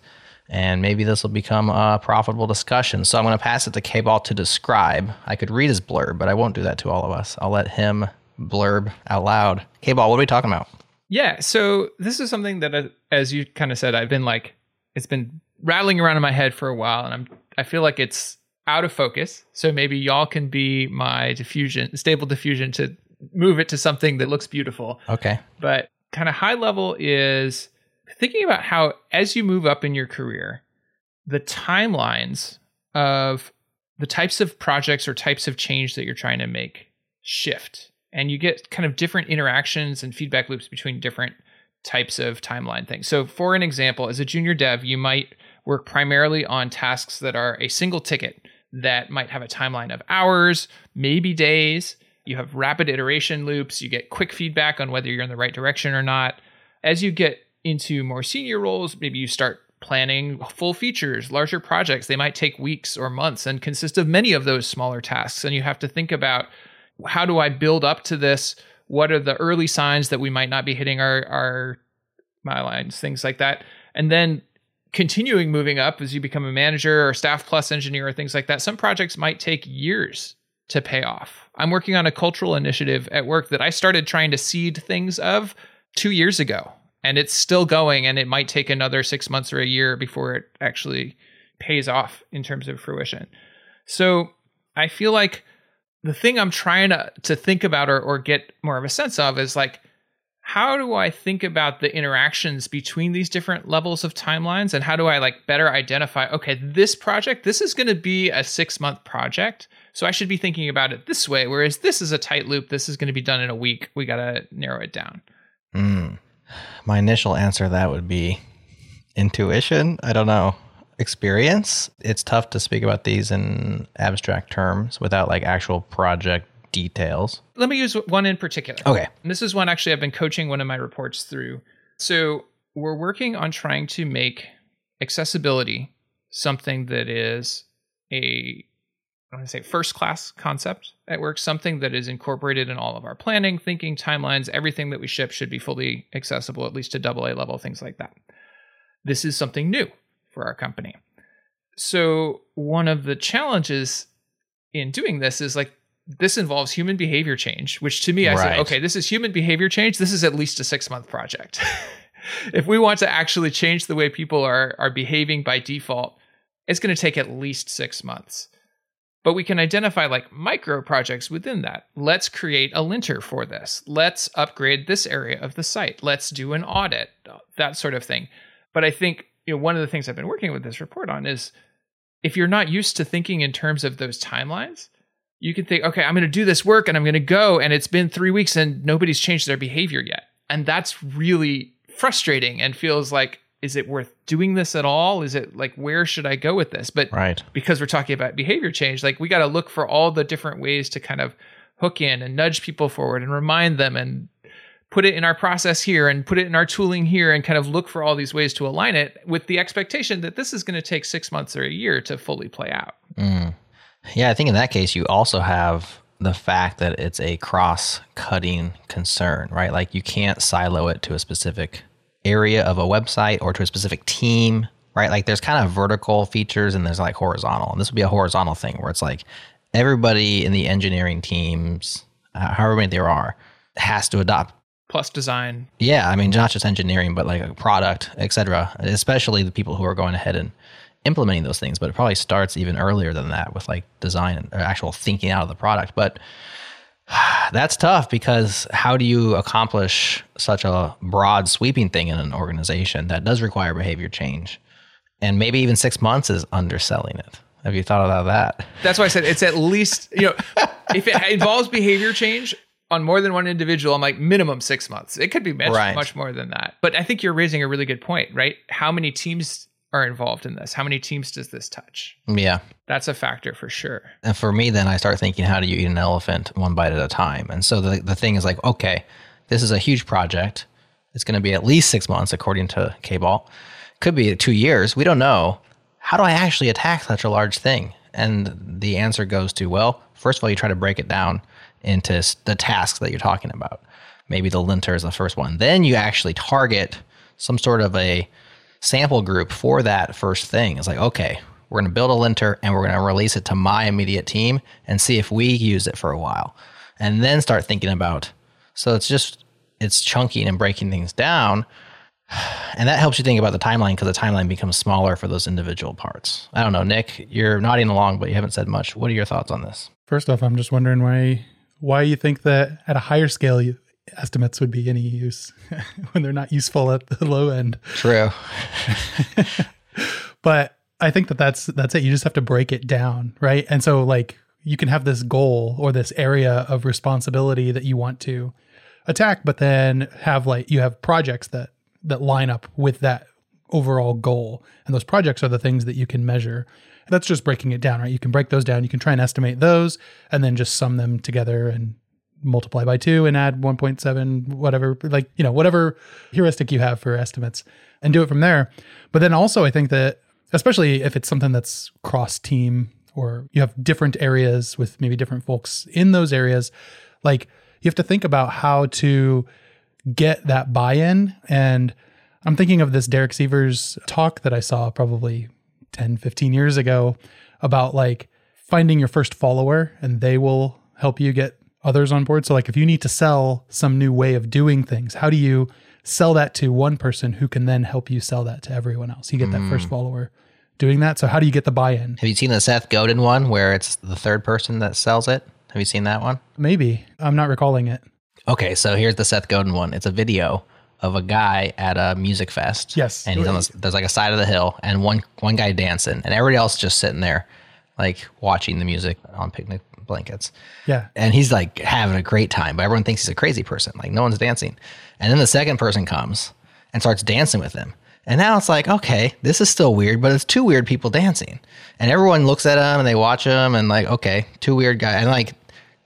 and maybe this will become a profitable discussion. So I'm going to pass it to K-Ball to describe. I could read his blurb, but I won't do that to all of us. I'll let him blurb out loud. K-Ball, what are we talking about? Yeah, so this is something that, as you kind of said, I've been like, it's been rattling around in my head for a while, and I feel like it's out of focus. So maybe y'all can be my diffusion, stable diffusion, to move it to something that looks beautiful. Okay. But kind of high level is thinking about how, as you move up in your career, the timelines of the types of projects or types of change that you're trying to make shift. And you get kind of different interactions and feedback loops between different types of timeline things. So for an example, as a junior dev, you might work primarily on tasks that are a single ticket that might have a timeline of hours, maybe days. You have rapid iteration loops. You get quick feedback on whether you're in the right direction or not. As you get into more senior roles, maybe you start planning full features, larger projects. They might take weeks or months and consist of many of those smaller tasks. And you have to think about, how do I build up to this? What are the early signs that we might not be hitting our milestone, things like that. And then continuing moving up as you become a manager or staff plus engineer or things like that. Some projects might take years to pay off. I'm working on a cultural initiative at work that I started trying to seed things of 2 years ago, and it's still going, and it might take another 6 months or a year before it actually pays off in terms of fruition. So I feel like the thing I'm trying to think about or get more of a sense of is like, how do I think about the interactions between these different levels of timelines? And how do I like better identify, okay, this project, this is going to be a 6 month project. So I should be thinking about it this way. Whereas this is a tight loop. This is going to be done in a week. We got to narrow it down. My initial answer to that would be intuition. I don't know. Experience. It's tough to speak about these in abstract terms without like actual project details. Let me use one in particular. Okay. And this is one actually I've been coaching one of my reports through. So we're working on trying to make accessibility something that is a, I want to say, first class concept at work, something that is incorporated in all of our planning, thinking, timelines. Everything that we ship should be fully accessible, at least to AA level, things like that. This is something new for our company. So one of the challenges in doing this is like, this involves human behavior change, which to me, I said, okay, this is human behavior change. This is at least a 6 month project. If we want to actually change the way people are behaving by default, it's going to take at least 6 months. But we can identify like micro projects within that. Let's create a linter for this. Let's upgrade this area of the site. Let's do an audit, that sort of thing. But I think, you know, one of the things I've been working with this report on is if you're not used to thinking in terms of those timelines, you can think, okay, I'm going to do this work and I'm going to go, and it's been 3 weeks and nobody's changed their behavior yet. And that's really frustrating and feels like, is it worth doing this at all? Is it like, where should I go with this? But because we're talking about behavior change, like we got to look for all the different ways to kind of hook in and nudge people forward and remind them and put it in our process here and put it in our tooling here and kind of look for all these ways to align it with the expectation that this is going to take 6 months or a year to fully play out. Yeah, I think in that case, you also have the fact that it's a cross-cutting concern, right? Like you can't silo it to a specific area of a website or to a specific team, right? Like there's kind of vertical features and there's like horizontal. And this would be a horizontal thing where it's like everybody in the engineering teams, however many there are, has to adopt plus design. Yeah, I mean, not just engineering, but like a product, et cetera, especially the people who are going ahead and implementing those things. But it probably starts even earlier than that with like design or actual thinking out of the product. But that's tough because how do you accomplish such a broad sweeping thing in an organization that does require behavior change? And maybe even 6 months is underselling it. Have you thought about that? That's why I said it's at least, you know, if it involves behavior change on more than one individual, I'm like minimum 6 months. It could be much more than that. But I think you're raising a really good point, right? How many teams are involved in this? How many teams does this touch? Yeah. That's a factor for sure. And for me, then I start thinking, how do you eat an elephant one bite at a time? And so the thing is like, okay, this is a huge project. It's going to be at least 6 months, according to K-Ball. could be 2 years. We don't know. How do I actually attack such a large thing? And the answer goes to, well, first of all, you try to break it down into the tasks that you're talking about. Maybe the linter is the first one. Then you actually target some sort of a sample group for that first thing. It's like, okay, we're going to build a linter and we're going to release it to my immediate team and see if we use it for a while. And then start thinking about, so it's just, it's chunking and breaking things down. And that helps you think about the timeline because the timeline becomes smaller for those individual parts. I don't know, Nick, you're nodding along, but you haven't said much. What are your thoughts on this? First off, I'm just wondering why you think that at a higher scale, estimates would be any use when they're not useful at the low end. True. But I think that that's it. You just have to break it down, right? And so like you can have this goal or this area of responsibility that you want to attack, but then have like you have projects that line up with that overall goal. And those projects are the things that you can measure. That's just breaking it down, right? You can break those down. You can try and estimate those and then just sum them together and multiply by 2 and add 1.7, whatever, like, you know, whatever heuristic you have for estimates and do it from there. But then also I think that, especially if it's something that's cross-team or you have different areas with maybe different folks in those areas, like you have to think about how to get that buy-in. And I'm thinking of this Derek Sivers talk that I saw probably 10, 15 years ago about like finding your first follower and they will help you get others on board. So like if you need to sell some new way of doing things, how do you sell that to one person who can then help you sell that to everyone else? You get that first follower doing that. So how do you get the buy-in? Have you seen the Seth Godin one where it's the third person that sells it? Have you seen that one? Maybe. I'm not recalling it. Okay, so here's the Seth Godin one. It's a video of a guy at a music fest. Yes. And he's on there's like a side of the hill and one guy dancing and everybody else just sitting there like watching the music on picnic blankets. Yeah. And he's like having a great time, but everyone thinks he's a crazy person. Like no one's dancing. And then the second person comes and starts dancing with him. And now it's like, okay, this is still weird, but it's two weird people dancing. And everyone looks at him and they watch him and like, okay, two weird guys. And like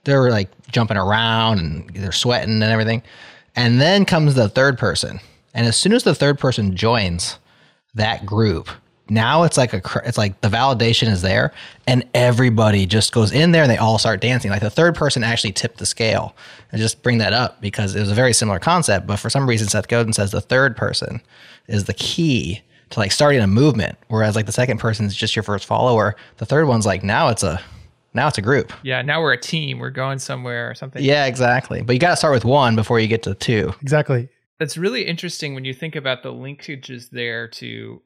they're like jumping around and they're sweating and everything. And then comes the third person. And as soon as the third person joins that group, now it's like the validation is there and everybody just goes in there and they all start dancing. Like the third person actually tipped the scale. And just bring that up because it was a very similar concept. But for some reason, Seth Godin says the third person is the key to like starting a movement. Whereas like the second person is just your first follower. The third one's like, now it's a group. Yeah, now we're a team. We're going somewhere or something. Yeah, exactly. But you got to start with one before you get to two. Exactly. That's really interesting when you think about the linkages there to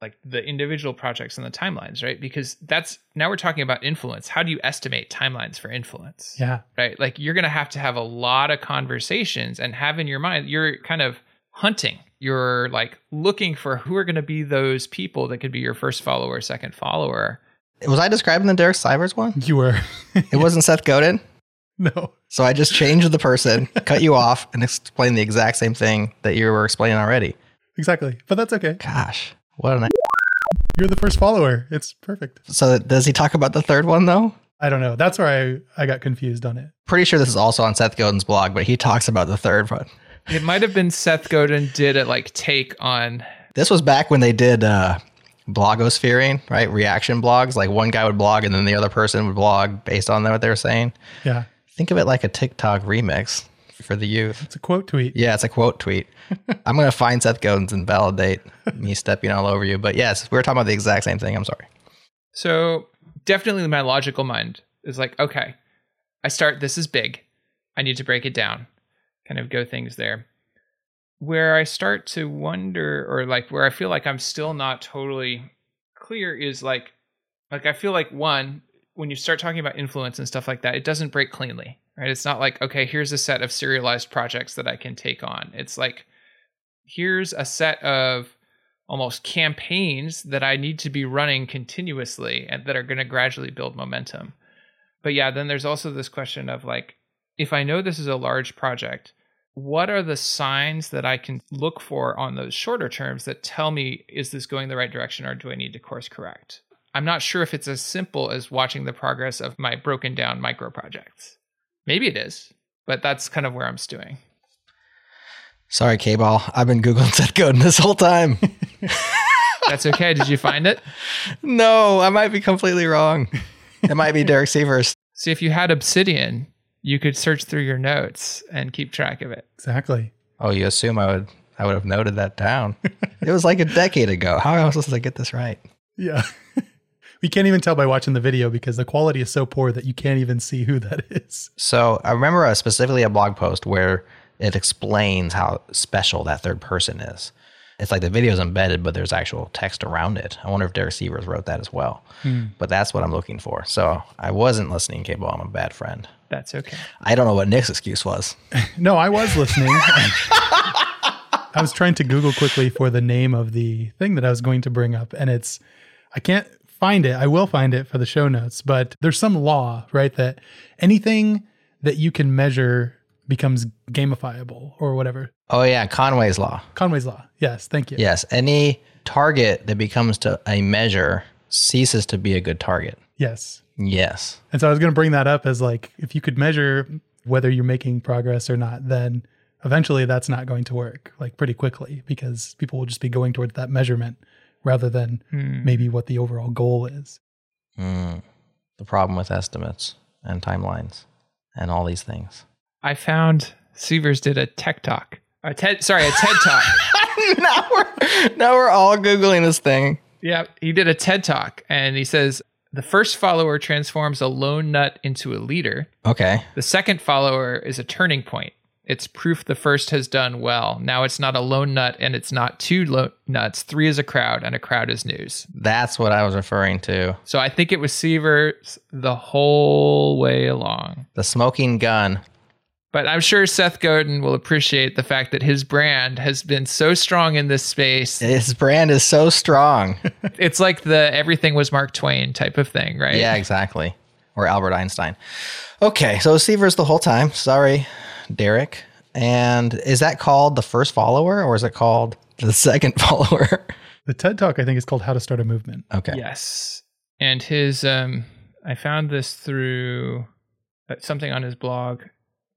like the individual projects and the timelines, right? Because now we're talking about influence. How do you estimate timelines for influence? Yeah. Right? Like you're going to have a lot of conversations and have in your mind, you're kind of hunting. You're like looking for who are going to be those people that could be your first follower, second follower. Was I describing the Derek Sivers one? You were. It wasn't Seth Godin? No. So I just changed the person, cut you off, and explained the exact same thing that you were explaining already. Exactly. But that's okay. Gosh. What an You're the first follower. It's perfect. So does he talk about the third one, though? I don't know. That's where I got confused on it. Pretty sure this is also on Seth Godin's blog, but he talks about the third one. It might have been Seth Godin did a like take on... This was back when they did... blogosphere, right? Reaction blogs. Like one guy would blog and then the other person would blog based on what they were saying. Yeah. Think of it like a TikTok remix for the youth. It's a quote tweet. Yeah, it's a quote tweet. I'm going to find Seth Godin's and validate me stepping all over you. But yes, we were talking about the exact same thing. I'm sorry. So definitely my logical mind is like, okay, this is big. I need to break it down, kind of go things there. Where I start to wonder or like where I feel like I'm still not totally clear is like I feel like when you start talking about influence and stuff like that, it doesn't break cleanly, right? It's not like, okay, here's a set of serialized projects that I can take on. It's like, here's a set of almost campaigns that I need to be running continuously and that are going to gradually build momentum. But yeah, then there's also this question of like, if I know this is a large project, what are the signs that I can look for on those shorter terms that tell me, is this going the right direction or do I need to course correct? I'm not sure if it's as simple as watching the progress of my broken down micro projects. Maybe it is, but that's kind of where I'm stewing. Sorry, K-Ball. I've been Googling Seth Godin this whole time. That's okay. Did you find it? No, I might be completely wrong. It might be Derek Sivers. See, if you had Obsidian, you could search through your notes and keep track of it. Exactly. Oh, you assume I would have noted that down. It was like a decade ago. How am I supposed to get this right? Yeah. We can't even tell by watching the video because the quality is so poor that you can't even see who that is. So I remember specifically a blog post where it explains how special that third person is. It's like the video is embedded, but there's actual text around it. I wonder if Derek Sivers wrote that as well. But that's what I'm looking for. So I wasn't listening, Cable. I'm a bad friend. That's okay. I don't know what Nick's excuse was. No, I was listening. I was trying to Google quickly for the name of the thing that I was going to bring up. And I can't find it. I will find it for the show notes. But there's some law, right, that anything that you can measure becomes gamifiable or whatever. Oh, yeah. Conway's law. Conway's law. Yes. Thank you. Yes. Any target that becomes to a measure ceases to be a good target. Yes. Yes. And so I was going to bring that up as like, if you could measure whether you're making progress or not, then eventually that's not going to work like pretty quickly because people will just be going towards that measurement rather than maybe what the overall goal is. The problem with estimates and timelines and all these things. I found Sivers did a tech talk. A TED talk. now we're all Googling this thing. Yeah, he did a TED talk and he says, the first follower transforms a lone nut into a leader. Okay. The second follower is a turning point. It's proof the first has done well. Now it's not a lone nut and it's not two lone nuts. Three is a crowd and a crowd is news. That's what I was referring to. So I think it was Sivers the whole way along. The smoking gun. But I'm sure Seth Godin will appreciate the fact that his brand has been so strong in this space. His brand is so strong. It's like the everything was Mark Twain type of thing, right? Yeah, exactly. Or Albert Einstein. Okay, so Sivers the whole time. Sorry, Derek. And is that called the first follower or is it called the second follower? The TED Talk, I think, is called How to Start a Movement. Okay. Yes. And his, I found this through something on his blog.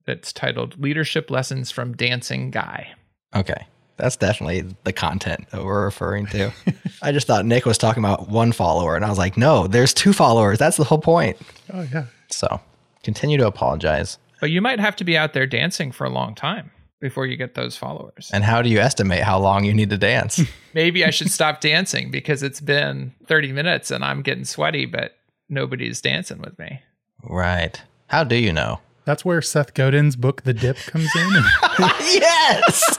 That's titled Leadership Lessons from Dancing Guy. Okay. That's definitely the content that we're referring to. I just thought Nick was talking about one follower, and I was like, no, there's two followers. That's the whole point. Oh, yeah. So continue to apologize. But you might have to be out there dancing for a long time before you get those followers. And how do you estimate how long you need to dance? Maybe I should stop dancing because it's been 30 minutes and I'm getting sweaty, but nobody's dancing with me. Right. How do you know? That's where Seth Godin's book, The Dip, comes in. Yes!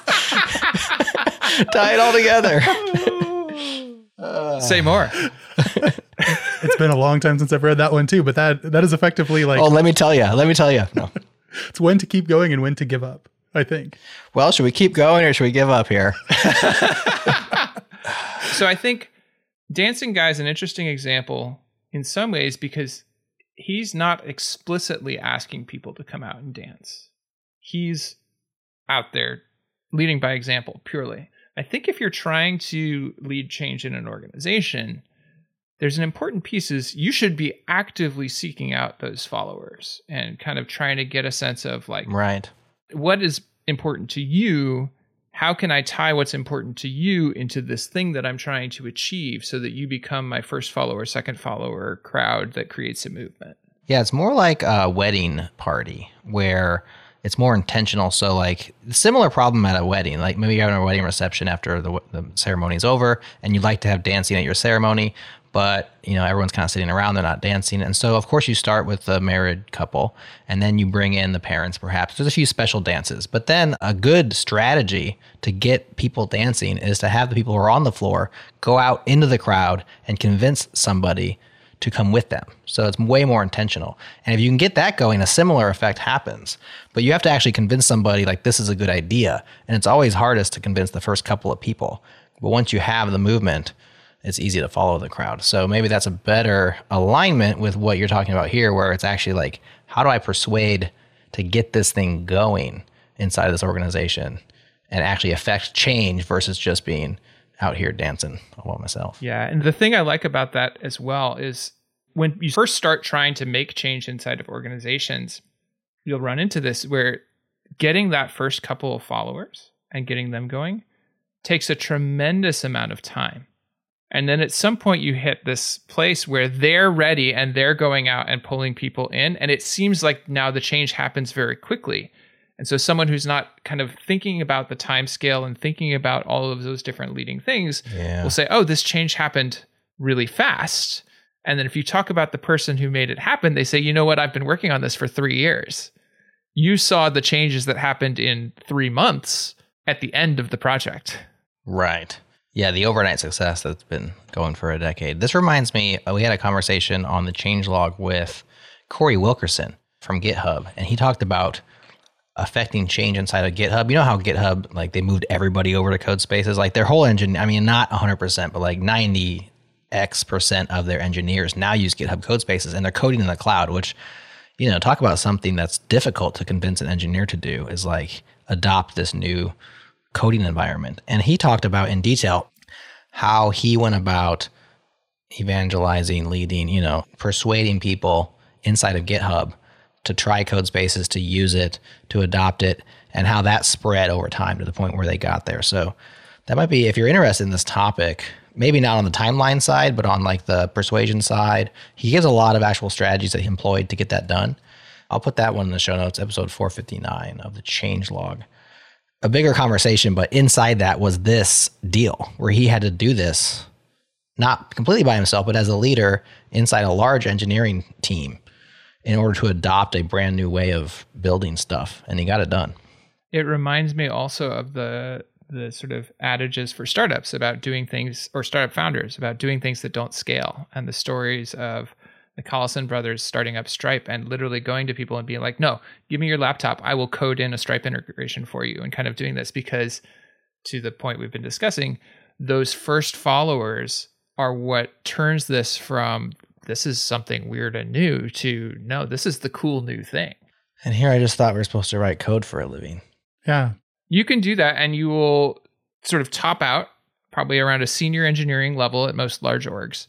Tie it all together. Say more. It's been a long time since I've read that one, too, but that is effectively like... Oh, let me tell you. No. It's when to keep going and when to give up, I think. Well, should we keep going or should we give up here? So I think Dancing Guy is an interesting example in some ways because... He's not explicitly asking people to come out and dance. He's out there leading by example purely. I think if you're trying to lead change in an organization, there's an important piece is you should be actively seeking out those followers and kind of trying to get a sense of like, right, what is important to you? How can I tie what's important to you into this thing that I'm trying to achieve so that you become my first follower, second follower crowd that creates a movement? Yeah, it's more like a wedding party where it's more intentional. So like similar problem at a wedding, like maybe you're having a wedding reception after the ceremony is over and you'd like to have dancing at your ceremony, but you know everyone's kind of sitting around, they're not dancing. And so of course you start with the married couple and then you bring in the parents perhaps. There's a few special dances, but then a good strategy to get people dancing is to have the people who are on the floor go out into the crowd and convince somebody to come with them. So it's way more intentional. And if you can get that going, a similar effect happens. But you have to actually convince somebody like this is a good idea. And it's always hardest to convince the first couple of people. But once you have the movement, it's easy to follow the crowd. So maybe that's a better alignment with what you're talking about here, where it's actually like, how do I persuade to get this thing going inside of this organization and actually affect change versus just being out here dancing all by myself. Yeah. And the thing I like about that as well is when you first start trying to make change inside of organizations, you'll run into this where getting that first couple of followers and getting them going takes a tremendous amount of time. And then at some point you hit this place where they're ready and they're going out and pulling people in. And it seems like now the change happens very quickly. And so someone who's not kind of thinking about the time scale and thinking about all of those different leading things will say, oh, this change happened really fast. And then if you talk about the person who made it happen, they say, you know what, I've been working on this for 3 years. You saw the changes that happened in 3 months at the end of the project. Right. Yeah, the overnight success that's been going for a decade. This reminds me, we had a conversation on the changelog with Corey Wilkerson from GitHub, and he talked about affecting change inside of GitHub. You know how GitHub, like they moved everybody over to Codespaces, like their whole engine, I mean, not 100%, but like 90x% of their engineers now use GitHub Codespaces, and they're coding in the cloud, which, you know, talk about something that's difficult to convince an engineer to do is like adopt this new coding environment. And he talked about in detail how he went about evangelizing, leading, you know, persuading people inside of GitHub to try Codespaces, to use it, to adopt it, and how that spread over time to the point where they got there. So that might be, if you're interested in this topic, maybe not on the timeline side, but on like the persuasion side, he gives a lot of actual strategies that he employed to get that done. I'll put that one in the show notes, episode 459 of the changelog. A bigger conversation, but inside that was this deal where he had to do this, not completely by himself, but as a leader inside a large engineering team in order to adopt a brand new way of building stuff. And he got it done. It reminds me also of the sort of adages for startups about doing things, or startup founders about doing things that don't scale. And the stories of the Collison brothers starting up Stripe and literally going to people and being like, no, give me your laptop. I will code in a Stripe integration for you, and kind of doing this because, to the point we've been discussing, those first followers are what turns this from this is something weird and new to, no, this is the cool new thing. And here I just thought we were supposed to write code for a living. Yeah. You can do that, and you will sort of top out probably around a senior engineering level at most large orgs.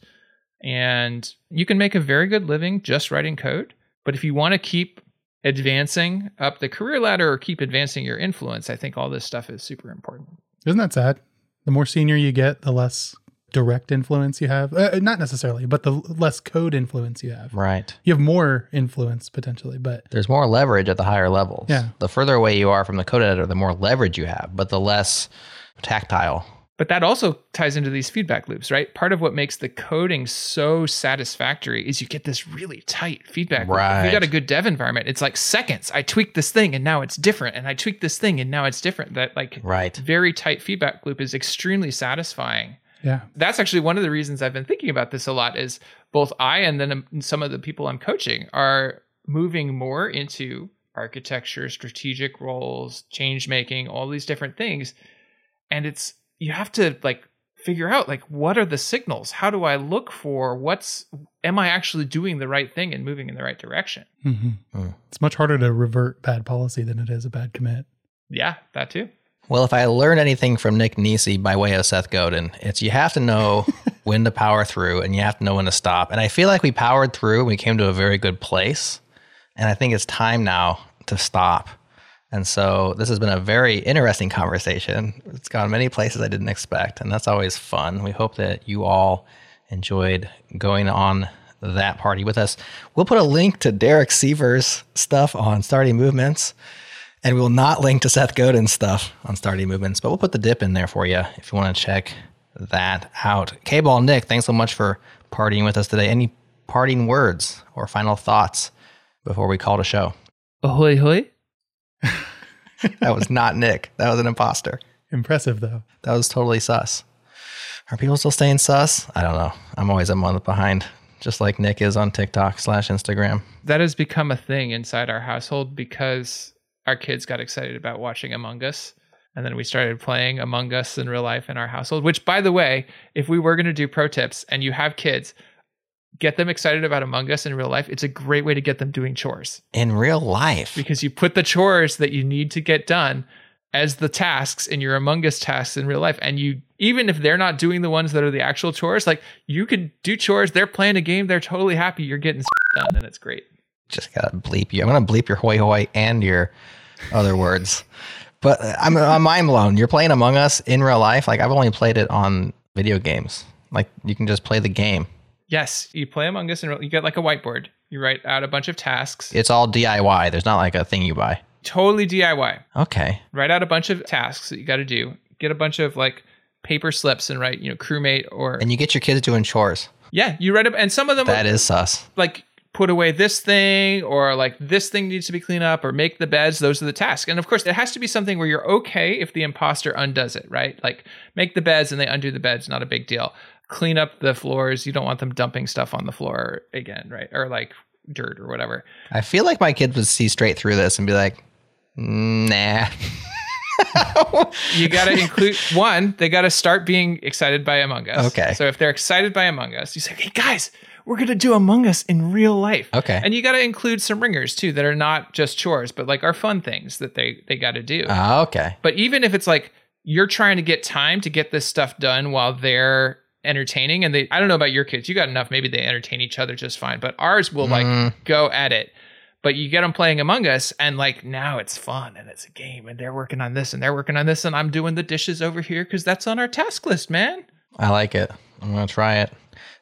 And you can make a very good living just writing code. But if you want to keep advancing up the career ladder or keep advancing your influence, I think all this stuff is super important. Isn't that sad? The more senior you get, the less direct influence you have. Not necessarily, but the less code influence you have. Right. You have more influence potentially, but there's more leverage at the higher levels. Yeah. The further away you are from the code editor, the more leverage you have, but the less tactile. But that also ties into these feedback loops, right? Part of what makes the coding so satisfactory is you get this really tight feedback loop. Right. If you got a good dev environment, it's like seconds. I tweaked this thing and now it's different. And I tweaked this thing and now it's different. That like very tight feedback loop is extremely satisfying. Yeah. That's actually one of the reasons I've been thinking about this a lot, is both I and then some of the people I'm coaching are moving more into architecture, strategic roles, change making, all these different things. And it's, you have to like figure out like, what are the signals? How do I look for am I actually doing the right thing and moving in the right direction? Mm-hmm. Mm. It's much harder to revert bad policy than it is a bad commit. Yeah, that too. Well, if I learned anything from Nick Nisi by way of Seth Godin, it's you have to know when to power through and you have to know when to stop. And I feel like we powered through and we came to a very good place. And I think it's time now to stop. And so this has been a very interesting conversation. It's gone many places I didn't expect, and that's always fun. We hope that you all enjoyed going on that party with us. We'll put a link to Derek Sivers' stuff on Starting Movements, and we will not link to Seth Godin's stuff on Starting Movements, but we'll put the dip in there for you if you want to check that out. K-Ball, Nick, thanks so much for partying with us today. Any parting words or final thoughts before we call the show? Ahoy, hoy. That was not Nick. That was an imposter. Impressive, though. That was totally sus. Are people still staying sus? I don't know. I'm always a month behind, just like Nick is on TikTok/Instagram. That has become a thing inside our household because our kids got excited about watching Among Us. And then we started playing Among Us in real life in our household, which, by the way, if we were going to do pro tips and you have kids, get them excited about Among Us in real life. It's a great way to get them doing chores. In real life. Because you put the chores that you need to get done as the tasks in your Among Us tasks in real life. And you, even if they're not doing the ones that are the actual chores, like you could do chores. They're playing a game. They're totally happy. You're getting done, and it's great. Just got to bleep you. I'm going to bleep your hoy hoy and your other words. But I'm mind blown. You're playing Among Us in real life. Like I've only played it on video games. Like, you can just play the game. Yes, you play Among Us and you get like a whiteboard. You write out a bunch of tasks. It's all DIY. There's not like a thing you buy. Totally DIY. Okay. Write out a bunch of tasks that you got to do. Get a bunch of like paper slips and write, you know, crewmate or... And you get your kids doing chores. Yeah, you write up, and some of them... That is sus. Like, put away this thing, or like this thing needs to be cleaned up, or make the beds. Those are the tasks. And of course, it has to be something where you're okay if the imposter undoes it, right? Like, make the beds and they undo the beds, not a big deal. Clean up the floors. You don't want them dumping stuff on the floor again, right? Or like dirt or whatever. I feel like my kid would see straight through this and be like, nah. You got to include one, they got to start being excited by Among Us. Okay. So if they're excited by Among Us, you say, hey guys, we're going to do Among Us in real life. Okay. And you got to include some ringers too, that are not just chores, but like are fun things that they got to do. Okay. But even if it's like, you're trying to get time to get this stuff done while they're entertaining, and I don't know about your kids, you got enough, maybe they entertain each other just fine, but ours will like go at it. But you get them playing Among Us, and like now it's fun and it's a game, and they're working on this and they're working on this, and I'm doing the dishes over here because that's on our task list, man. I like it. I'm going to try it.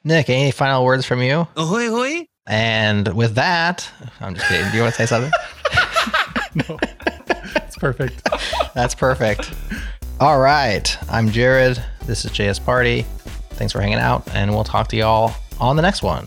Nick, any final words from you? Ahoy, ahoy. And with that, I'm just kidding. Do you want to say something? No. It's perfect. That's perfect. All right. I'm Jared. This is JS Party. Thanks for hanging out, and we'll talk to y'all on the next one.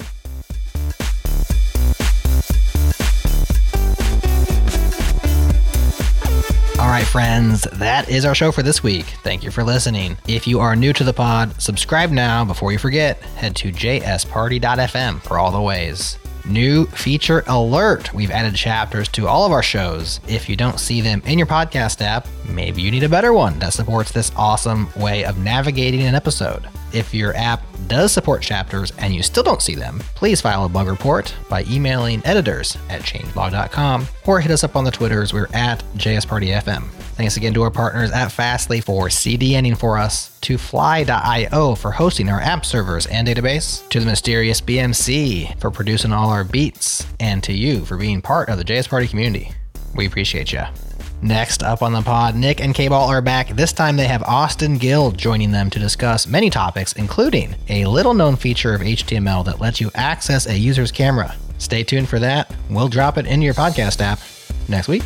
All right, friends, that is our show for this week. Thank you for listening. If you are new to the pod, subscribe now before you forget. Head to jsparty.fm for all the ways. New feature alert. We've added chapters to all of our shows. If you don't see them in your podcast app, maybe you need a better one that supports this awesome way of navigating an episode. If your app does support chapters and you still don't see them, please file a bug report by emailing editors@changelog.com or hit us up on the Twitters. We're at jspartyfm. Thanks again to our partners at Fastly for CDNing for us, to fly.io for hosting our app servers and database, to the mysterious BMC for producing all our beats, and to you for being part of the JS Party community. We appreciate you. Next up on the pod, Nick and K-Ball are back. This time they have Austin Guild joining them to discuss many topics, including a little-known feature of HTML that lets you access a user's camera. Stay tuned for that. We'll drop it into your podcast app next week.